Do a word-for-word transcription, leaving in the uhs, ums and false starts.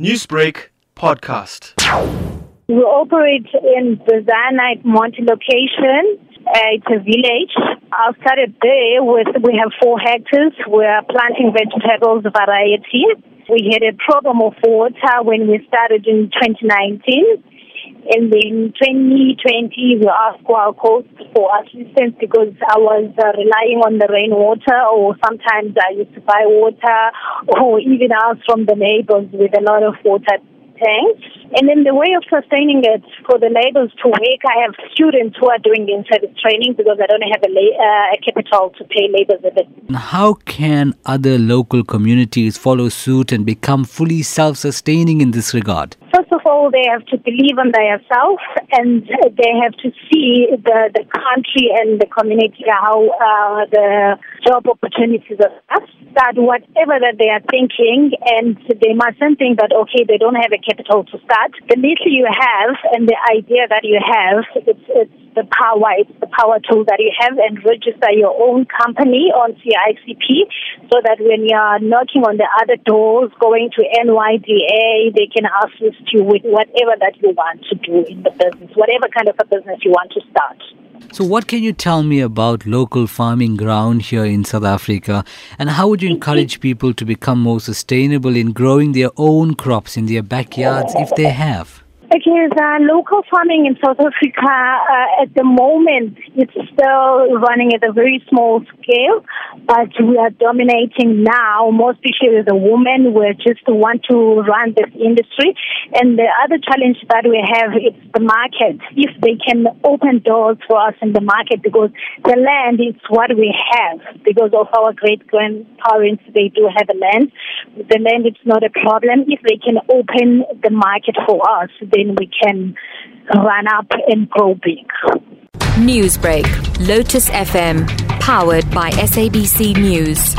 Newsbreak podcast. We operate in the Zionite Mountain location. Uh, it's a village. I started there with, we have four hectares. We're planting vegetables variety. We had a problem of water when we started in twenty nineteen. And then twenty twenty, we asked our coast for assistance because I was uh, relying on the rainwater, or sometimes I used to buy water, or even ask from the neighbors with a lot of water tanks. And then the way of sustaining it for the neighbors to work, I have students who are doing in-service training because I don't have a, la- uh, a capital to pay laborers a bit. How can other local communities follow suit and become fully self-sustaining in this regard? First of all, they have to believe in themselves, and they have to see the, the country and the community, how uh, the job opportunities are. That whatever that they are thinking, and they mustn't think that, okay, they don't have a capital to start. The little you have and the idea that you have, it's, it's the power, it's the power tool that you have, and register your own company on C I C P so that when you are knocking on the other doors, going to N Y D A, they can assist you with whatever that you want to do in the business, whatever kind of a business you want to start. So what can you tell me about local farming ground here in South Africa, and how would you encourage people to become more sustainable in growing their own crops in their backyards if they have? Okay, the local farming in South Africa uh, at the moment, it's still running at a very small scale, but we are dominating now, more especially the women. We just want to run this industry. And the other challenge that we have is the market. If they can open doors for us in the market, because the land is what we have. Because of our great-grandparents, they do have the land. The land is not a problem. If they can open the market for us, then we can run up and grow big. Newsbreak, Lotus F M, powered by S A B C News.